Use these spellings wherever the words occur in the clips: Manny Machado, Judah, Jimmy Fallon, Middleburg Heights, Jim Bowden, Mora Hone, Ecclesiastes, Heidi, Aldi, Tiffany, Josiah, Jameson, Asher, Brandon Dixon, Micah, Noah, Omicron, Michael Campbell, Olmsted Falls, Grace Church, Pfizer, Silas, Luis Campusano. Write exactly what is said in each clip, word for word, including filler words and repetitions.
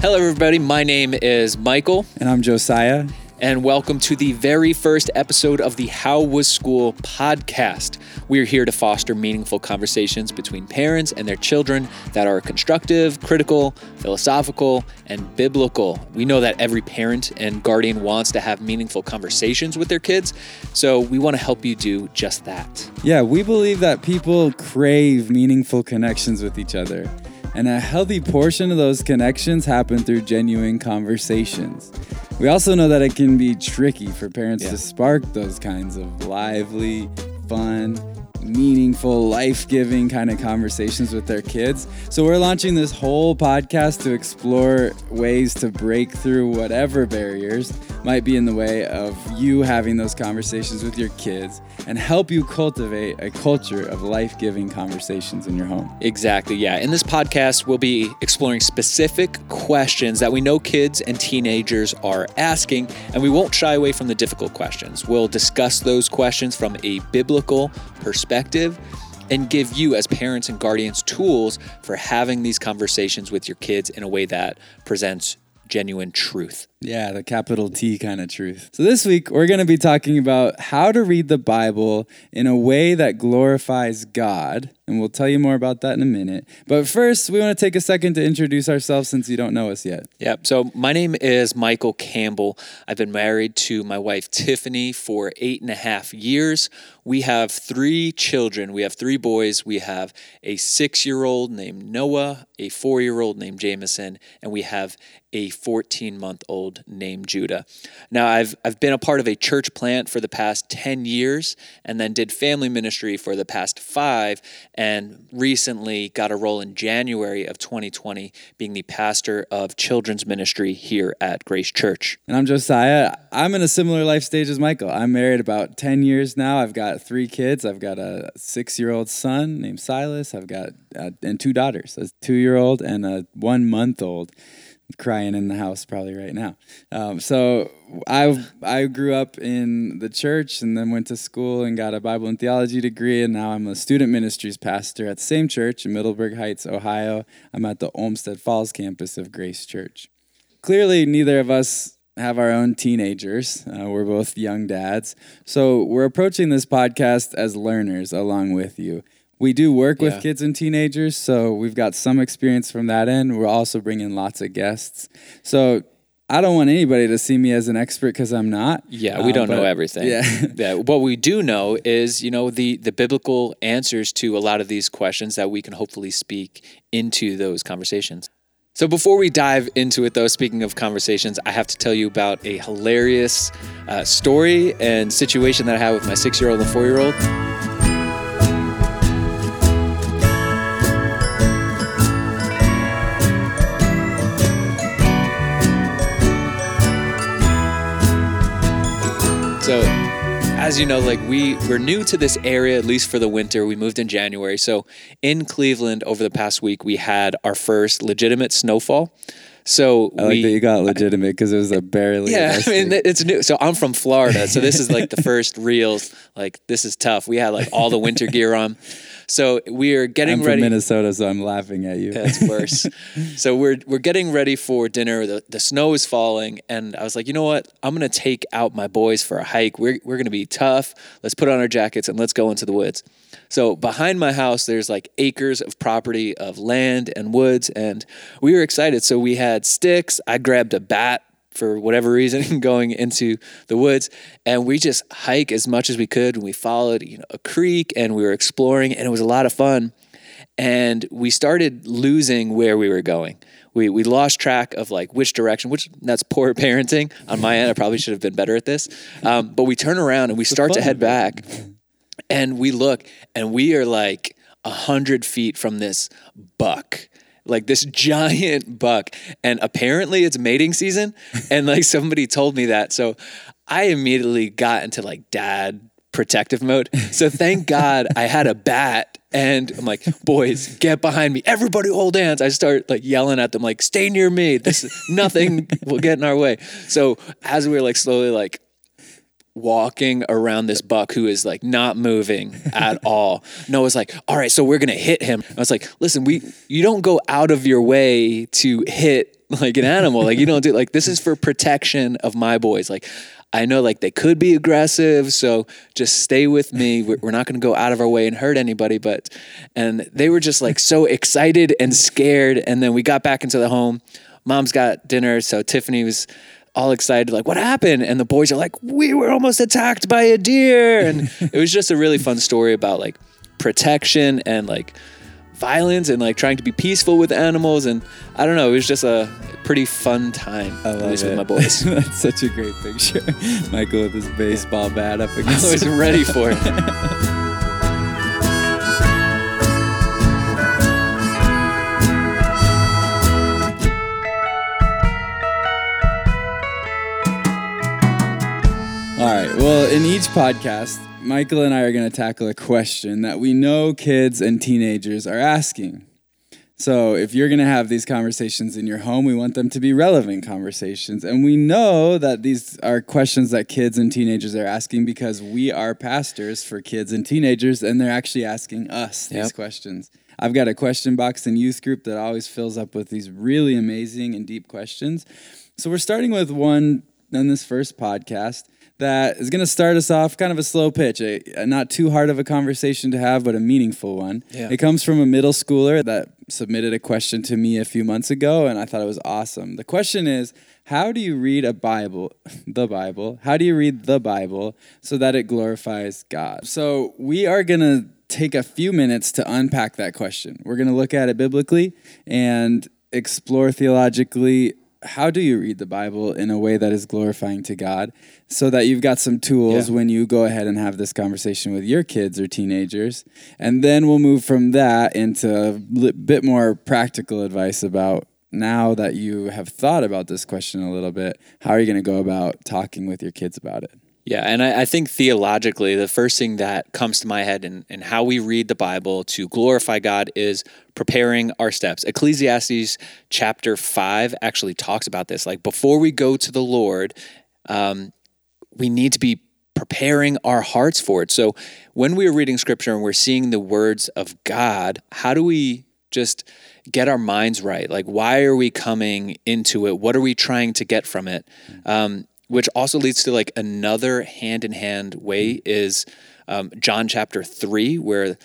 Hello, everybody. My name is Michael. And I'm Josiah. And welcome to the very first episode of the How Was School podcast. We're here to foster meaningful conversations between parents and their children that are constructive, critical, philosophical, and biblical. We know that every parent and guardian wants to have meaningful conversations with their kids, so we want to help you do just that. Yeah, we believe that people crave meaningful connections with each other. And a healthy portion of those connections happen through genuine conversations. We also know that it can be tricky for parents yeah. to spark those kinds of lively, fun, meaningful, life-giving kind of conversations with their kids. So we're launching this whole podcast to explore ways to break through whatever barriers might be in the way of you having those conversations with your kids and help you cultivate a culture of life-giving conversations in your home. Exactly, yeah. In this podcast, we'll be exploring specific questions that we know kids and teenagers are asking, and we won't shy away from the difficult questions. We'll discuss those questions from a biblical perspective. perspective and give you as parents and guardians tools for having these conversations with your kids in a way that presents genuine truth. Yeah, the capital T kind of truth. So this week, we're going to be talking about how to read the Bible in a way that glorifies God. And we'll tell you more about that in a minute. But first, we want to take a second to introduce ourselves since you don't know us yet. Yep. So my name is Michael Campbell. I've been married to my wife, Tiffany, for eight and a half years. We have three children. We have three boys. We have a six-year-old named Noah, a four-year-old named Jameson, and we have a fourteen-month-old named Judah. Now, I've I've been a part of a church plant for the past ten years and then did family ministry for the past five, and recently got a role in January of twenty twenty being the pastor of children's ministry here at Grace Church. And I'm Josiah. I'm in a similar life stage as Michael. I'm married about ten years now. I've got three kids. I've got a six-year-old son named Silas. I've got uh, and two daughters, a two-year-old and a one-month-old. Crying in the house probably right now. Um, so I I grew up in the church and then went to school and got a Bible and theology degree, and now I'm a student ministries pastor at the same church in Middleburg Heights, Ohio. I'm at the Olmsted Falls campus of Grace Church. Clearly, neither of us have our own teenagers. Uh, we're both young dads. So we're approaching this podcast as learners along with you. We do work with yeah. kids and teenagers, so we've got some experience from that end. We're also bringing lots of guests. So I don't want anybody to see me as an expert because I'm not. Yeah, we um, don't but, know everything. Yeah. yeah. What we do know is, you know, the, the biblical answers to a lot of these questions that we can hopefully speak into those conversations. So before we dive into it, though, speaking of conversations, I have to tell you about a hilarious uh, story and situation that I had with my six-year-old and four-year-old. So as you know, like we, we're new to this area, at least for the winter. We moved in January. So in Cleveland over the past week, we had our first legitimate snowfall. So I like we, that you got legitimate because it was a barely. Yeah, I mean, it's new. So I'm from Florida. So this is like the first real, like this is tough. We had like all the winter gear on. So we're getting I'm ready. I'm from Minnesota, so I'm laughing at you. That's worse. So we're we're getting ready for dinner. The, the snow is falling, and I was like, you know what? I'm gonna take out my boys for a hike. We're we're gonna be tough. Let's put on our jackets and let's go into the woods. So behind my house, there's like acres of property of land and woods, and we were excited. So we had sticks. I grabbed a bat for whatever reason, going into the woods. And we just hike as much as we could. And we followed, you know, a creek, and we were exploring, and it was a lot of fun. And we started losing where we were going. We we lost track of like which direction, which that's poor parenting on my end. I probably should have been better at this. Um, but we turn around and we start to head back, and we look, and we are like a hundred feet from this buck. Like this giant buck, and apparently it's mating season, and like somebody told me that, so I immediately got into like dad protective mode. So thank God I had a bat, and I'm like, boys, get behind me, everybody hold hands. I start like yelling at them, like, stay near me, this is nothing will get in our way. So as we were like slowly like walking around this buck who is like not moving at all. Noah's like, all right, so we're going to hit him. I was like, listen, we, you don't go out of your way to hit like an animal. Like, you don't do, like, this is for protection of my boys. Like, I know, like, they could be aggressive, so just stay with me. We're not going to go out of our way and hurt anybody. But, and they were just like so excited and scared. And then we got back into the home. Mom's got dinner. So Tiffany was all excited, like, what happened? And the boys are like, we were almost attacked by a deer. And it was just a really fun story about like protection and like violence and like trying to be peaceful with animals. And I don't know, it was just a pretty fun time, I love at least it. With my boys. That's such a great picture. Michael with his baseball bat up against I was ready for it. All right, well, in each podcast, Michael and I are going to tackle a question that we know kids and teenagers are asking. So if you're going to have these conversations in your home, we want them to be relevant conversations. And we know that these are questions that kids and teenagers are asking because we are pastors for kids and teenagers, and they're actually asking us these yep. questions. I've got a question box in youth group that always fills up with these really amazing and deep questions. So we're starting with one on this first podcast that is going to start us off kind of a slow pitch, a, a not too hard of a conversation to have, but a meaningful one. Yeah. It comes from a middle schooler that submitted a question to me a few months ago, and I thought it was awesome. The question is, how do you read a Bible, the Bible, how do you read the Bible so that it glorifies God? So we are going to take a few minutes to unpack that question. We're going to look at it biblically and explore theologically, how do you read the Bible in a way that is glorifying to God, so that you've got some tools yeah. when you go ahead and have this conversation with your kids or teenagers. And then we'll move from that into a li- bit more practical advice about, now that you have thought about this question a little bit, how are you going to go about talking with your kids about it? Yeah, and I, I think theologically, the first thing that comes to my head in, in how we read the Bible to glorify God is preparing our steps. Ecclesiastes chapter five actually talks about this. Like, before we go to the Lord, um, we need to be preparing our hearts for it. So when we are reading Scripture and we're seeing the words of God, how do we just get our minds right? Like, why are we coming into it? What are we trying to get from it? Um Which also leads to like another hand-in-hand way is um, John chapter three, where,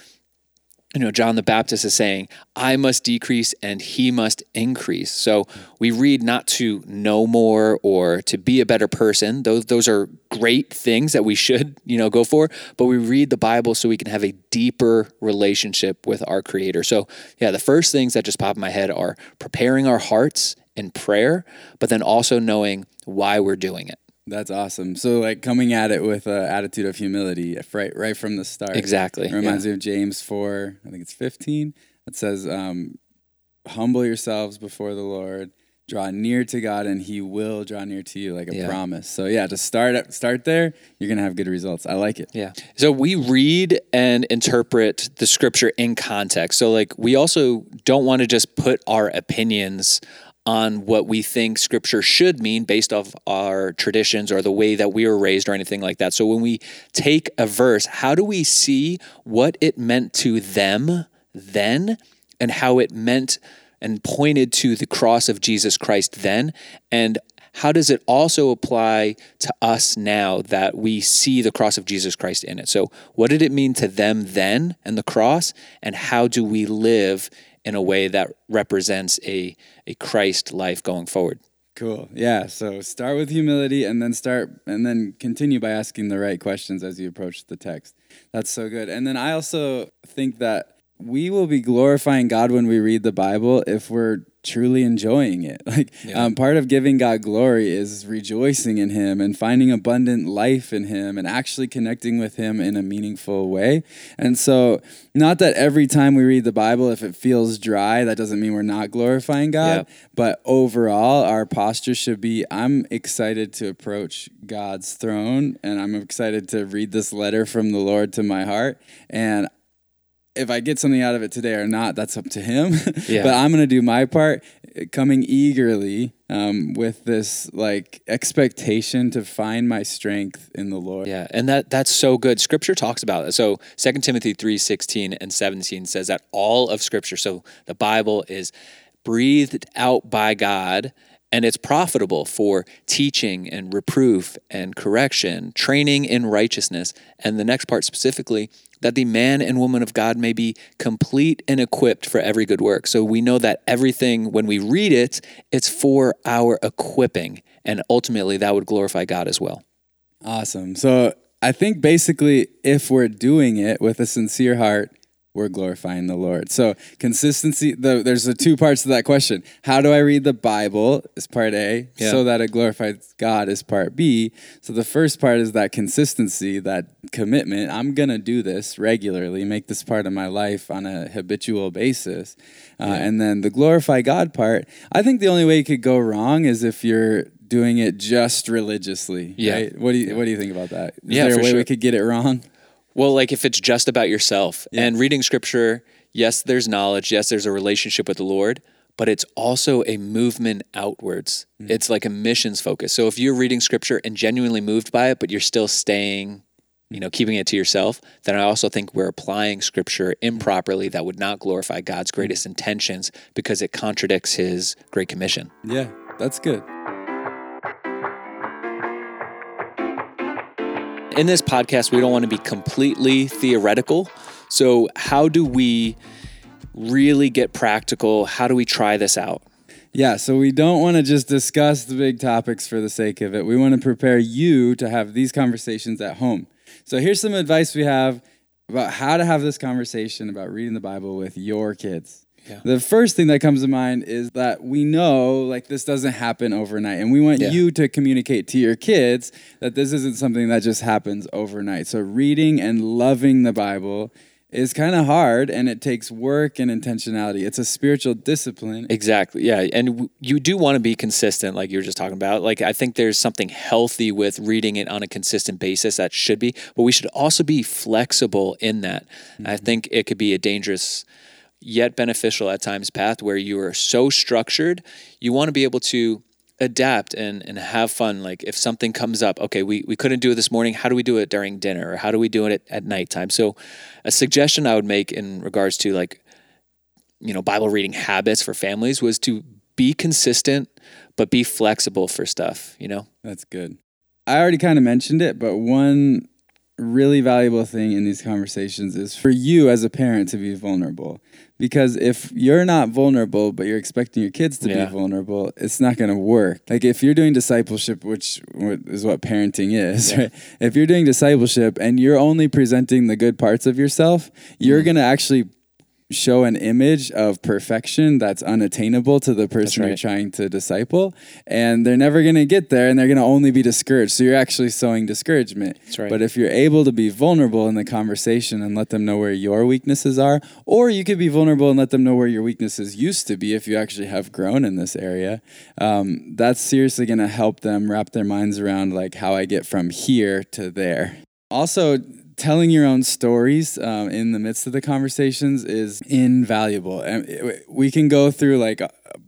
you know, John the Baptist is saying, I must decrease and he must increase. So we read not to know more or to be a better person. Those, those are great things that we should, you know, go for, but we read the Bible so we can have a deeper relationship with our Creator. So yeah, the first things that just pop in my head are preparing our hearts in prayer, but then also knowing why we're doing it. That's awesome. So like coming at it with an attitude of humility right right from the start. Exactly. It reminds yeah. me of James four, I think it's fifteen. It says, um, humble yourselves before the Lord, draw near to God, and he will draw near to you, like a yeah. promise. So yeah, to start start there, you're going to have good results. I like it. Yeah. So we read and interpret the Scripture in context. So like we also don't want to just put our opinions on what we think Scripture should mean based off our traditions or the way that we were raised or anything like that. So when we take a verse, how do we see what it meant to them then and how it meant and pointed to the cross of Jesus Christ then? And how does it also apply to us now that we see the cross of Jesus Christ in it? So what did it mean to them then and the cross? And how do we live in a way that represents a a Christ life going forward? Cool. Yeah. So start with humility and then start and then continue by asking the right questions as you approach the text. That's so good. And then I also think that we will be glorifying God when we read the Bible if we're truly enjoying it. Like yeah. um, part of giving God glory is rejoicing in him and finding abundant life in him and actually connecting with him in a meaningful way. And so not that every time we read the Bible, if it feels dry, that doesn't mean we're not glorifying God, yeah. but overall our posture should be, I'm excited to approach God's throne and I'm excited to read this letter from the Lord to my heart. And if I get something out of it today or not, that's up to him. Yeah. But I'm going to do my part, coming eagerly um, with this like expectation to find my strength in the Lord. Yeah, and that that's so good. Scripture talks about it. So Second Timothy three sixteen and seventeen says that all of Scripture, so the Bible is breathed out by God, and it's profitable for teaching and reproof and correction, training in righteousness, and the next part specifically, that the man and woman of God may be complete and equipped for every good work. So we know that everything, when we read it, it's for our equipping, and ultimately that would glorify God as well. Awesome. So I think basically if we're doing it with a sincere heart, we're glorifying the Lord. So consistency, the, there's the two parts to that question. How do I read the Bible is part A, yeah. so that it glorifies God is part B. So the first part is that consistency, that commitment. I'm going to do this regularly, make this part of my life on a habitual basis. Uh, yeah. And then the glorify God part, I think the only way it could go wrong is if you're doing it just religiously. Yeah. Right? What do you, yeah. what do you think about that? Is yeah, there a way sure. we could get it wrong? Well, like if it's just about yourself yeah. and reading scripture, yes, there's knowledge. Yes, there's a relationship with the Lord, but it's also a movement outwards. Mm-hmm. It's like a missions focus. So if you're reading scripture and genuinely moved by it, but you're still staying, you know, keeping it to yourself, then I also think we're applying scripture improperly that would not glorify God's greatest intentions because it contradicts his great commission. Yeah, that's good. In this podcast, we don't want to be completely theoretical. So how do we really get practical? How do we try this out? Yeah, so we don't want to just discuss the big topics for the sake of it. We want to prepare you to have these conversations at home. So here's some advice we have about how to have this conversation about reading the Bible with your kids. Yeah. The first thing that comes to mind is that we know like this doesn't happen overnight, and we want yeah. you to communicate to your kids that this isn't something that just happens overnight. So reading and loving the Bible is kind of hard, and it takes work and intentionality. It's a spiritual discipline. Exactly, yeah. And w- you do want to be consistent, like you were just talking about. Like I think there's something healthy with reading it on a consistent basis that should be, but we should also be flexible in that. Mm-hmm. I think it could be a dangerous yet beneficial at times path where you are so structured, you want to be able to adapt and, and have fun. Like if something comes up, okay, we, we couldn't do it this morning. How do we do it during dinner? Or how do we do it at, at nighttime? So a suggestion I would make in regards to like, you know, Bible reading habits for families was to be consistent, but be flexible for stuff, you know? That's good. I already kind of mentioned it, but one really valuable thing in these conversations is for you as a parent to be vulnerable. Because if you're not vulnerable, but you're expecting your kids to yeah. be vulnerable, it's not going to work. Like if you're doing discipleship, which is what parenting is, yeah. right? If you're doing discipleship and you're only presenting the good parts of yourself, you're mm-hmm. going to actually show an image of perfection that's unattainable to the person right. you're trying to disciple, and they're never going to get there, and they're going to only be discouraged. So you're actually sowing discouragement. That's right. But if you're able to be vulnerable in the conversation and let them know where your weaknesses are, or you could be vulnerable and let them know where your weaknesses used to be if you actually have grown in this area, um, that's seriously going to help them wrap their minds around like how I get from here to there. Also, telling your own stories um, in the midst of the conversations is invaluable. And we can go through like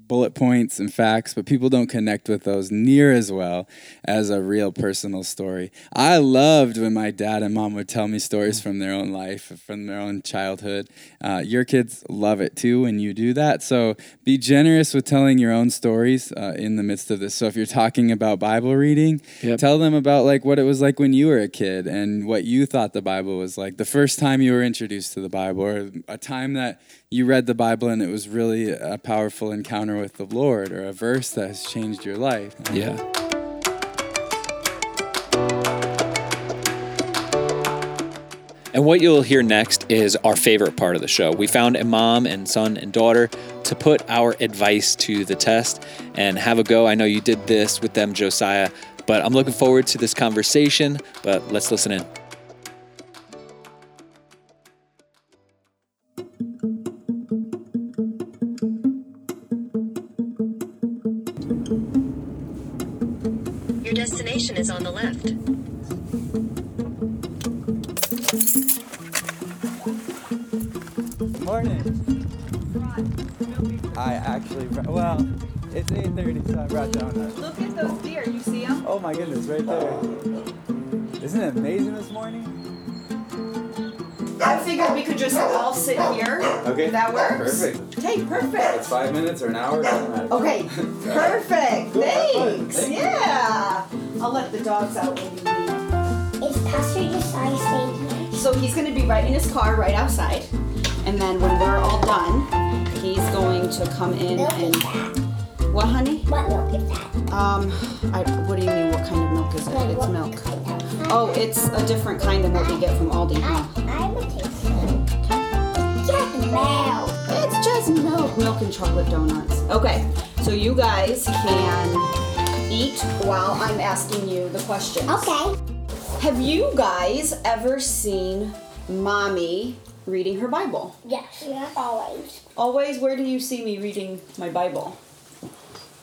bullet points and facts, but people don't connect with those near as well as a real personal story. I loved when my dad and mom would tell me stories from their own life, from their own childhood. Uh, your kids love it too when you do that. So be generous with telling your own stories uh, in the midst of this. So if you're talking about Bible reading, yep. tell them about like what it was like when you were a kid and what you thought the Bible was like, the first time you were introduced to the Bible, or a time that you read the Bible and it was really a powerful encounter with the Lord, or a verse that has changed your life. Yeah. And what you'll hear next is our favorite part of the show. We found a mom and son and daughter to put our advice to the test and have a go. I know you did this with them, Josiah, but I'm looking forward to this conversation, but let's listen in. Is on the left. Morning. I actually, well, it's eight thirty, so I brought down that. Look at those deer, you see them? Oh my goodness, right there. Isn't it amazing this morning? I figured we could just all sit here. Okay. That works. Perfect. Okay, perfect. It's five minutes or an hour. Okay. Perfect. Thanks. Thanks. Yeah. I'll let the dogs out when we leave. It's Pastor Josiah staying here? So he's going to be right in his car right outside. And then when we're all done, he's going to come in milk and... What, honey? What milk is that? Um, I, what do you mean, what kind of milk is it? Like it's milk. Kind of oh, it's a different kind than what we get from Aldi, huh? I'm going to taste it. Just milk. It's just milk. Milk and chocolate donuts. Okay, so you guys can eat while I'm asking you the questions. Okay. Have you guys ever seen Mommy reading her Bible? Yes. Yeah. Always. Always? Where do you see me reading my Bible?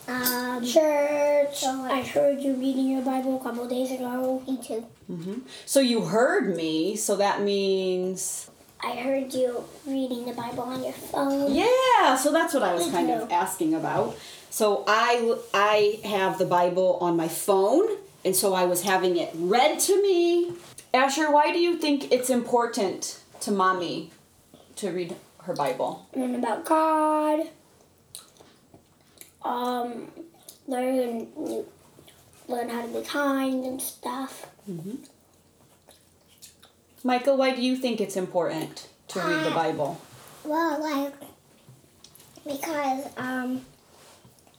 Um, Church. I heard you reading your Bible a couple days ago. Me too. Mm-hmm. So you heard me, so that means... I heard you reading the Bible on your phone. Yeah, so that's what I was kind of asking about. So I, I have the Bible on my phone, and so I was having it read to me. Asher, why do you think it's important to Mommy to read her Bible? Learn about God. Um, learn learn how to be kind and stuff. Mm-hmm. Michael, why do you think it's important to uh, read the Bible? Well, like because um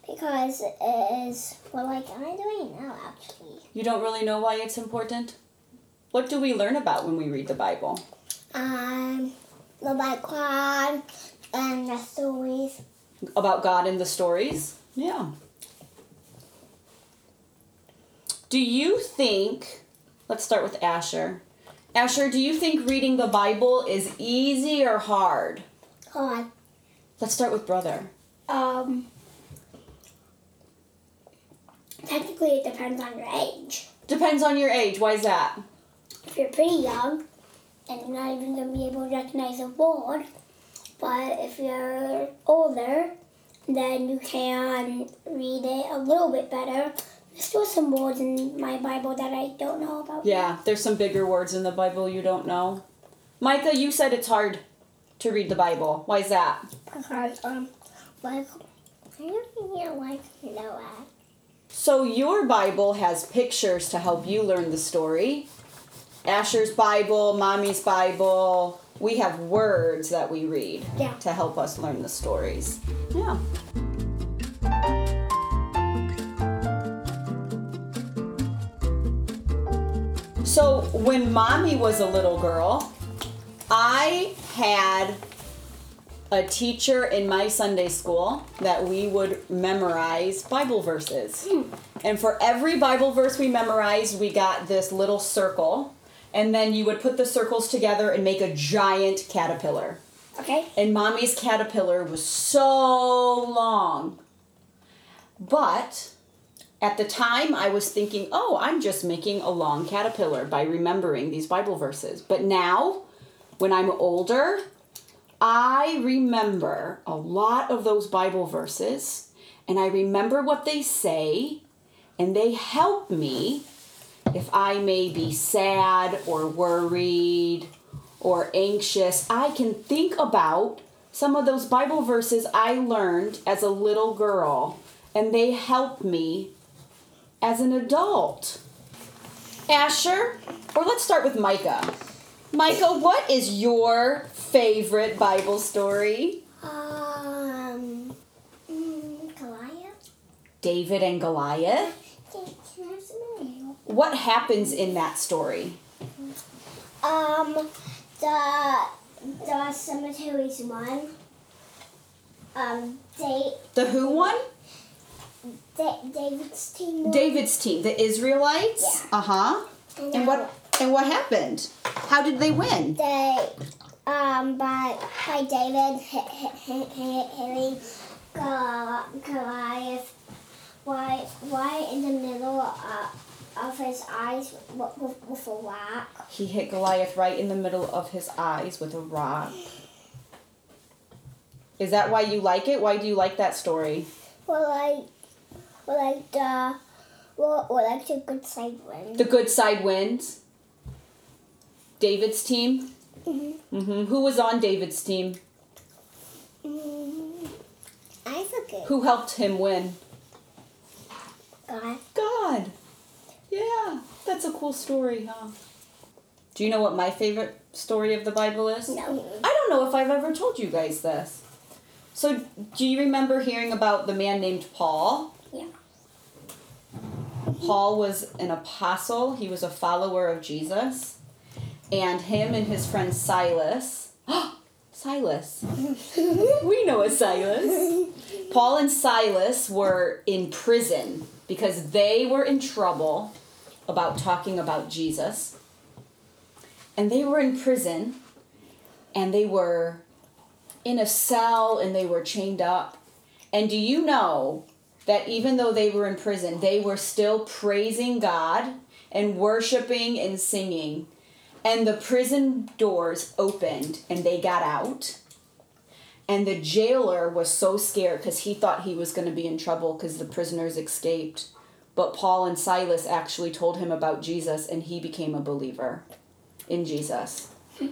because it is well, like I don't know actually. You don't really know why it's important? What do we learn about when we read the Bible? Um, about God and the stories. About God and the stories? Yeah. Do you think, let's start with Asher. Asher, do you think reading the Bible is easy or hard? Hard. Let's start with brother. Um, technically it depends on your age. Depends on your age. Why is that? If you're pretty young, and you're not even going to be able to recognize a word. But if you're older, then you can read it a little bit better. There's still some words in my Bible that I don't know about. Yeah, there's some bigger words in the Bible you don't know. Micah, you said it's hard to read the Bible. Why is that? Because, um, like, I don't know, like Noah. So your Bible has pictures to help you learn the story. Asher's Bible, Mommy's Bible, we have words that we read yeah. to help us learn the stories. Yeah. So when Mommy was a little girl, I had a teacher in my Sunday school that we would memorize Bible verses. Mm. And for every Bible verse we memorized, we got this little circle. And then you would put the circles together and make a giant caterpillar. Okay. And Mommy's caterpillar was so long. But at the time, I was thinking, oh, I'm just making a long caterpillar by remembering these Bible verses. But now, when I'm older, I remember a lot of those Bible verses. And I remember what they say. And they help me. If I may be sad or worried or anxious, I can think about some of those Bible verses I learned as a little girl, and they help me as an adult. Asher, or let's start with Micah. Micah, what is your favorite Bible story? Um, Goliath. David and Goliath? What happens in that story? Um, the the cemeteries won. Um, they. The who won? Da- David's team. Won. David's team, the Israelites. Yeah. Uh huh. And, and what and what happened? How did they win? They, um, by by David hitting Goliath. Why why in the middle of of his eyes with, with, with a rock. He hit Goliath right in the middle of his eyes with a rock. Is that why you like it? Why do you like that story? Well, I, well, like the, well, well, like the good side wins. The good side wins. David's team. Mm-hmm. Mm-hmm. Who was on David's team? Mm-hmm. I forget. Who helped him win? God. God. Yeah, that's a cool story, huh? Do you know what my favorite story of the Bible is? No. I don't know if I've ever told you guys this. So, do you remember hearing about the man named Paul? Yeah. Paul was an apostle. He was a follower of Jesus. And him and his friend Silas. Silas. We know a Silas. Paul and Silas were in prison because they were in trouble about talking about Jesus. And they were in prison, and they were in a cell, and they were chained up. And do you know that even though they were in prison, they were still praising God and worshiping and singing? And the prison doors opened, and they got out. And the jailer was so scared because he thought he was going to be in trouble because the prisoners escaped. But Paul and Silas actually told him about Jesus, and he became a believer in Jesus.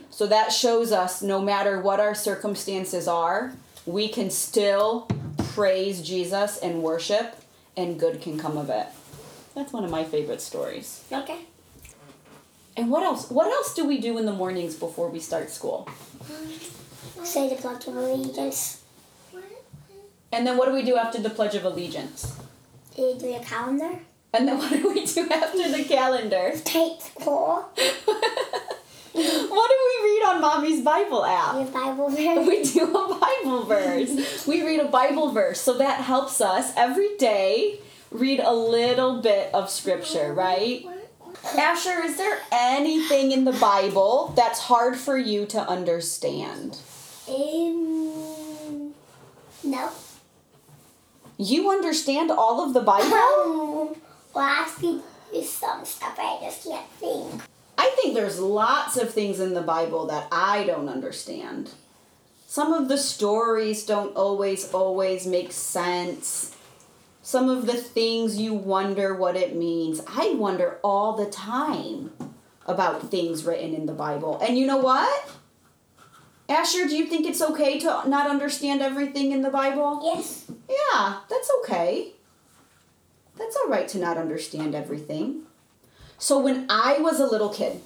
So that shows us no matter what our circumstances are, we can still praise Jesus and worship, and good can come of it. That's one of my favorite stories. Okay. And what else? What else do we do in the mornings before we start school? Say the Pledge of Allegiance. And then what do we do after the Pledge of Allegiance? Do we do a calendar? And then what do we do after the calendar? Take school. What do we read on Mommy's Bible app? Your Bible verse. We do a Bible verse. We read a Bible verse. So that helps us every day read a little bit of scripture, right? Asher, is there anything in the Bible that's hard for you to understand? Um, no. You understand all of the Bible? Um, well, I think there's some stuff I just can't think. I think there's lots of things in the Bible that I don't understand. Some of the stories don't always, always make sense. Some of the things you wonder what it means. I wonder all the time about things written in the Bible. And you know what? Asher, do you think it's okay to not understand everything in the Bible? Yes. Yeah, that's okay. That's all right to not understand everything. So when I was a little kid,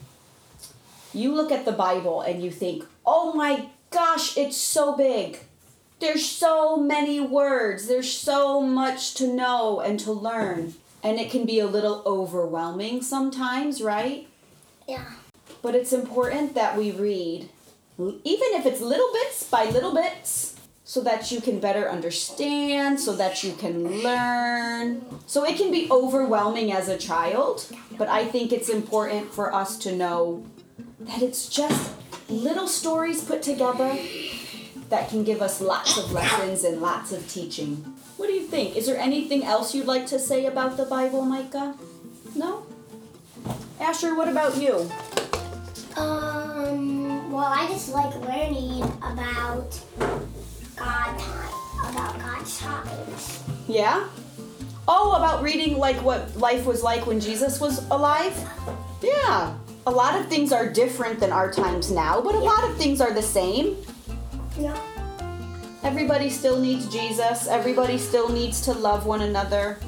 you look at the Bible and you think, oh my gosh, it's so big. There's so many words. There's so much to know and to learn. And it can be a little overwhelming sometimes, right? Yeah. But it's important that we read, even if it's little bits by little bits, so that you can better understand, so that you can learn. So it can be overwhelming as a child, but I think it's important for us to know that it's just little stories put together that can give us lots of lessons and lots of teaching. What do you think? Is there anything else you'd like to say about the Bible, Micah? No? Asher, what about you? Um, well, I just like learning about God time, about God's topics. Yeah? Oh, about reading like what life was like when Jesus was alive? Yeah. A lot of things are different than our times now, but a yeah. lot of things are the same. Yeah. Everybody still needs Jesus. Everybody still needs to love one another.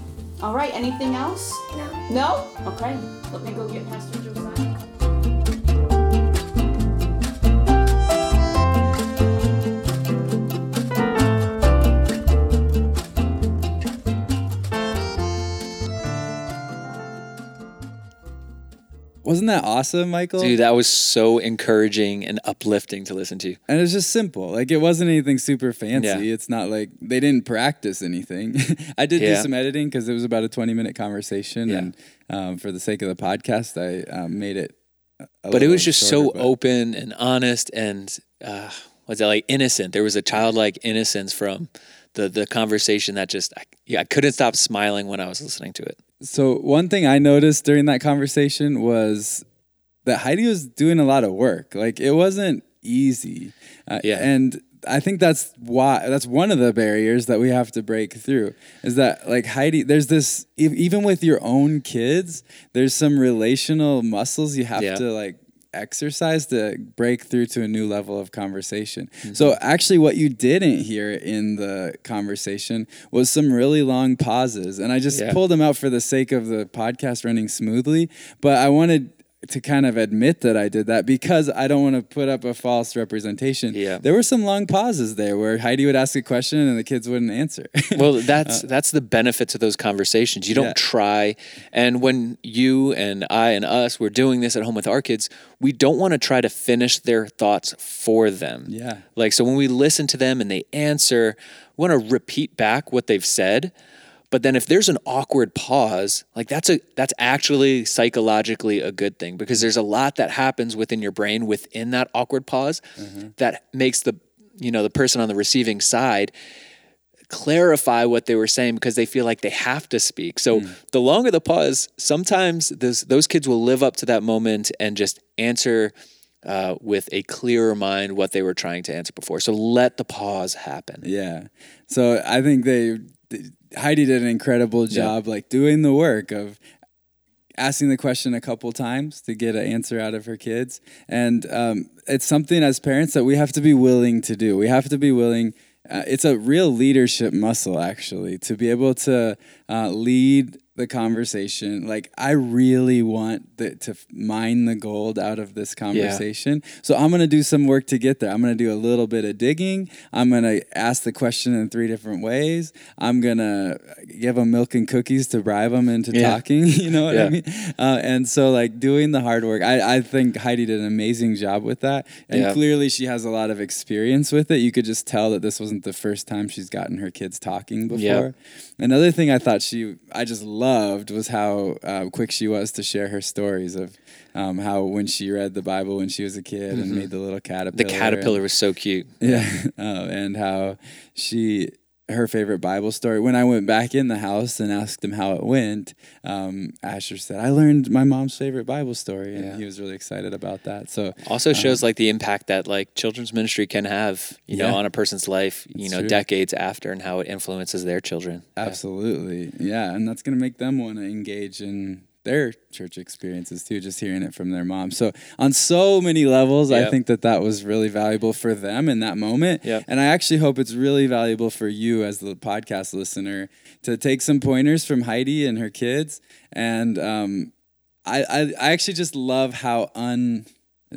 All right, anything else? No. No? Okay. Let me go get Pastor Josiah. Wasn't that awesome, Michael? Dude, that was so encouraging and uplifting to listen to. And it was just simple. Like, it wasn't anything super fancy. Yeah. It's not like they didn't practice anything. I did yeah. do some editing because it was about a twenty-minute conversation. Yeah. And um, for the sake of the podcast, I um, made it a But it was just shorter, so but... open and honest and, uh, what's that, like, innocent. There was a childlike innocence from the the conversation that just, I, yeah, I couldn't stop smiling when I was listening to it. So one thing I noticed during that conversation was that Heidi was doing a lot of work. Like, it wasn't easy. Uh, yeah. And I think that's why, that's one of the barriers that we have to break through is that, like, Heidi, there's this, if, even with your own kids, there's some relational muscles you have yeah. to, like, exercise to break through to a new level of conversation. Mm-hmm. So actually what you didn't hear in the conversation was some really long pauses. And I just yeah. pulled them out for the sake of the podcast running smoothly. But I wanted to kind of admit that I did that because I don't want to put up a false representation. Yeah. There were some long pauses there where Heidi would ask a question and the kids wouldn't answer. Well, that's uh, that's the benefit to those conversations. You don't yeah. try. And when you and I and us were doing this at home with our kids, we don't want to try to finish their thoughts for them. Yeah. Like, so when we listen to them and they answer, we want to repeat back what they've said. But then if there's an awkward pause, like that's a that's actually psychologically a good thing, because there's a lot that happens within your brain within that awkward pause mm-hmm. that makes the, you know, the person on the receiving side clarify what they were saying because they feel like they have to speak. So mm. the longer the pause, sometimes those those kids will live up to that moment and just answer Uh, with a clearer mind what they were trying to answer before. So let the pause happen. Yeah. So I think they, Heidi did an incredible job, yeah. like doing the work of asking the question a couple times to get an answer out of her kids. And um, it's something as parents that we have to be willing to do. We have to be willing. Uh, it's a real leadership muscle, actually, to be able to uh, lead the conversation. Like, I really want the, to mine the gold out of this conversation. Yeah. So I'm going to do some work to get there. I'm going to do a little bit of digging. I'm going to ask the question in three different ways. I'm going to give them milk and cookies to bribe them into yeah. talking. You know what yeah. I mean? Uh, and so, like, doing the hard work, I, I think Heidi did an amazing job with that. And yeah. clearly she has a lot of experience with it. You could just tell that this wasn't the first time she's gotten her kids talking before. Yeah. Another thing I thought she, I just loved loved was how uh, quick she was to share her stories of um, how when she read the Bible when she was a kid mm-hmm. and made the little caterpillar. The caterpillar and, was so cute. Yeah. uh, and how she, her favorite Bible story. When I went back in the house and asked him how it went, um, Asher said, I learned my mom's favorite Bible story. And yeah. he was really excited about that. So also shows um, like the impact that like children's ministry can have, you yeah. know, on a person's life, you that's know, true. decades after, and how it influences their children. Absolutely. Yeah. yeah. And that's going to make them want to engage in their church experiences too, just hearing it from their mom. So on so many levels, yep. I think that that was really valuable for them in that moment. Yep. And I actually hope it's really valuable for you as the podcast listener to take some pointers from Heidi and her kids. And um, I, I, I actually just love how un...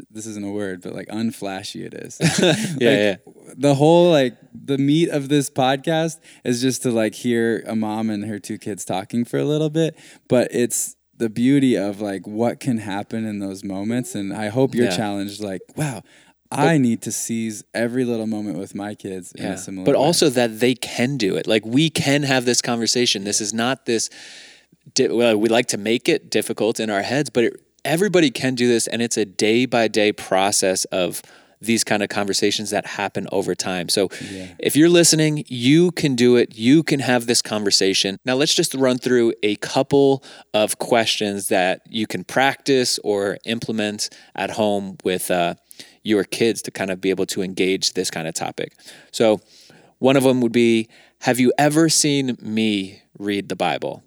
this isn't a word, but like unflashy it is. yeah, like, yeah. The whole, like the meat of this podcast is just to like hear a mom and her two kids talking for a little bit, but it's the beauty of like what can happen in those moments. And I hope you're yeah. challenged like, wow, but I need to seize every little moment with my kids yeah. in a similar but way. But also that they can do it. Like we can have this conversation. This is not this, di- well, we like to make it difficult in our heads, but it, everybody can do this. And it's a day by day process of these kind of conversations that happen over time. So yeah. if you're listening, you can do it. You can have this conversation. Now let's just run through a couple of questions that you can practice or implement at home with uh, your kids to kind of be able to engage this kind of topic. So one of them would be, have you ever seen me read the Bible?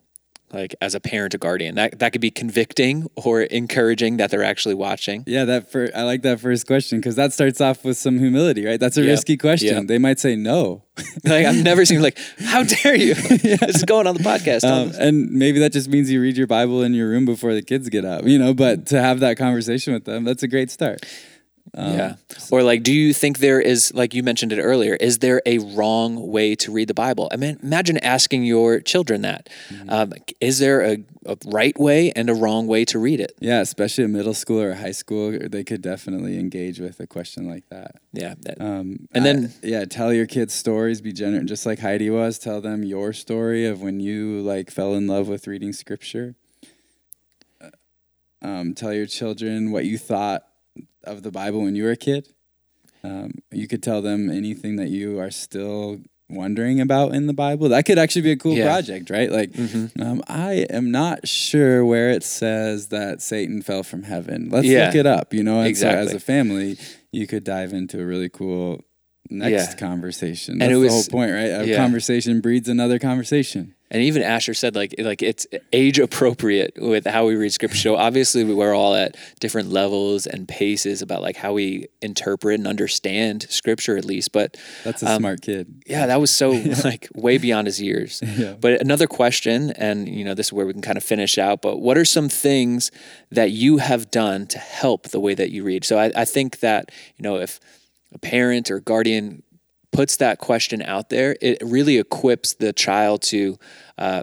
Like as a parent or guardian, that that could be convicting or encouraging that they're actually watching. Yeah, that for I like that first question because that starts off with some humility, right? That's a yep. risky question. Yep. They might say no. Like I've never seen like, how dare you? yeah. This is going on the podcast. Um, and maybe that just means you read your Bible in your room before the kids get up, you know. But to have that conversation with them, that's a great start. Um, yeah. Or like, do you think there is, like you mentioned it earlier, is there a wrong way to read the Bible? I mean, imagine asking your children that. Mm-hmm. Um, is there a, a right way and a wrong way to read it? Yeah. Especially in middle school or high school, they could definitely engage with a question like that. Yeah. That, um, and I, then, yeah, tell your kids stories, be generous, just like Heidi was, tell them your story of when you like fell in love with reading scripture. Um, tell your children what you thought of the Bible when you were a kid. Um, you could tell them anything that you are still wondering about in the Bible. That could actually be a cool yeah. project, right? Like, mm-hmm. um, I am not sure where it says that Satan fell from heaven. Let's yeah. look it up, you know? And exactly. so as a family, you could dive into a really cool next yeah. conversation. That's and it was, the whole point, right? A yeah. conversation breeds another conversation. And even Asher said, like, like it's age appropriate with how we read scripture. So obviously we're all at different levels and paces about like how we interpret and understand scripture at least. But that's a um, smart kid. Yeah, that was so like way beyond his years. Yeah. But another question, and you know, this is where we can kind of finish out, but what are some things that you have done to help the way that you read? So I, I think that, you know, if a parent or guardian puts that question out there, it really equips the child to uh,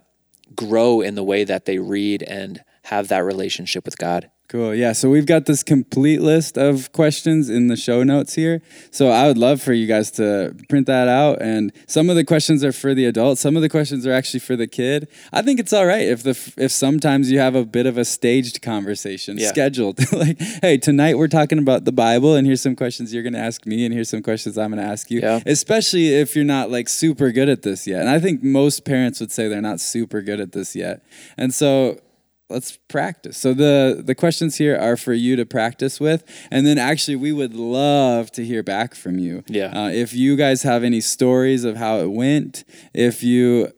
grow in the way that they read and have that relationship with God. Cool. Yeah. So we've got this complete list of questions in the show notes here. So I would love for you guys to print that out. And some of the questions are for the adult. Some of the questions are actually for the kid. I think it's all right if the if sometimes you have a bit of a staged conversation, yeah. scheduled. Like, hey, tonight we're talking about the Bible, and here's some questions you're going to ask me, and here's some questions I'm going to ask you. Yeah. Especially if you're not like super good at this yet. And I think most parents would say they're not super good at this yet. And so let's practice. So the, the questions here are for you to practice with. And then actually we would love to hear back from you. Yeah. Uh, if you guys have any stories of how it went, if you,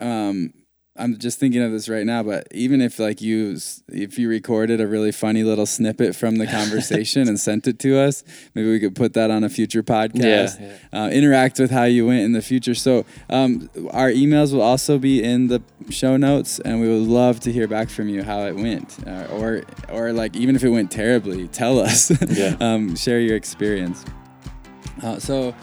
um, I'm just thinking of this right now, but even if like you, if you recorded a really funny little snippet from the conversation and sent it to us, maybe we could put that on a future podcast, yeah, yeah. Uh, interact with how you went in the future. So um, our emails will also be in the show notes, and we would love to hear back from you how it went, uh, or, or like, even if it went terribly, tell us, yeah. um, share your experience. Uh, so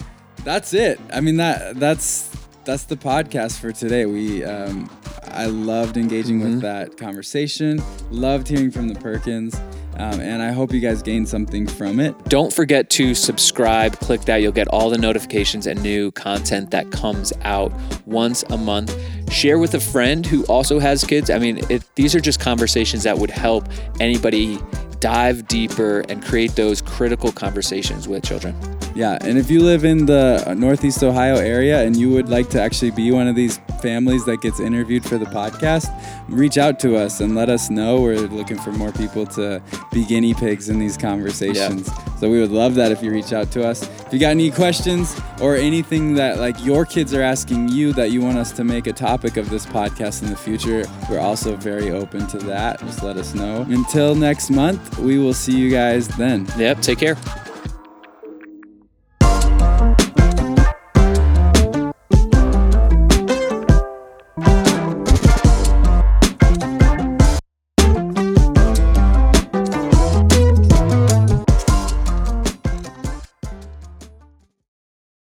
that's it. I mean, that that's, that's the podcast for today. We, um, I loved engaging mm-hmm. with that conversation, loved hearing from the Perkins, um, and I hope you guys gained something from it. Don't forget to subscribe, click that. You'll get all the notifications and new content that comes out once a month. Share with a friend who also has kids. I mean, it, these are just conversations that would help anybody dive deeper and create those critical conversations with children. Yeah, and if you live in the Northeast Ohio area and you would like to actually be one of these families that gets interviewed for the podcast, reach out to us and let us know. We're looking for more people to be guinea pigs in these conversations. Yeah. So we would love that if you reach out to us. If you got any questions or anything that like your kids are asking you that you want us to make a topic of this podcast in the future, we're also very open to that. Just let us know. Until next month, we will see you guys then. Yep, take care.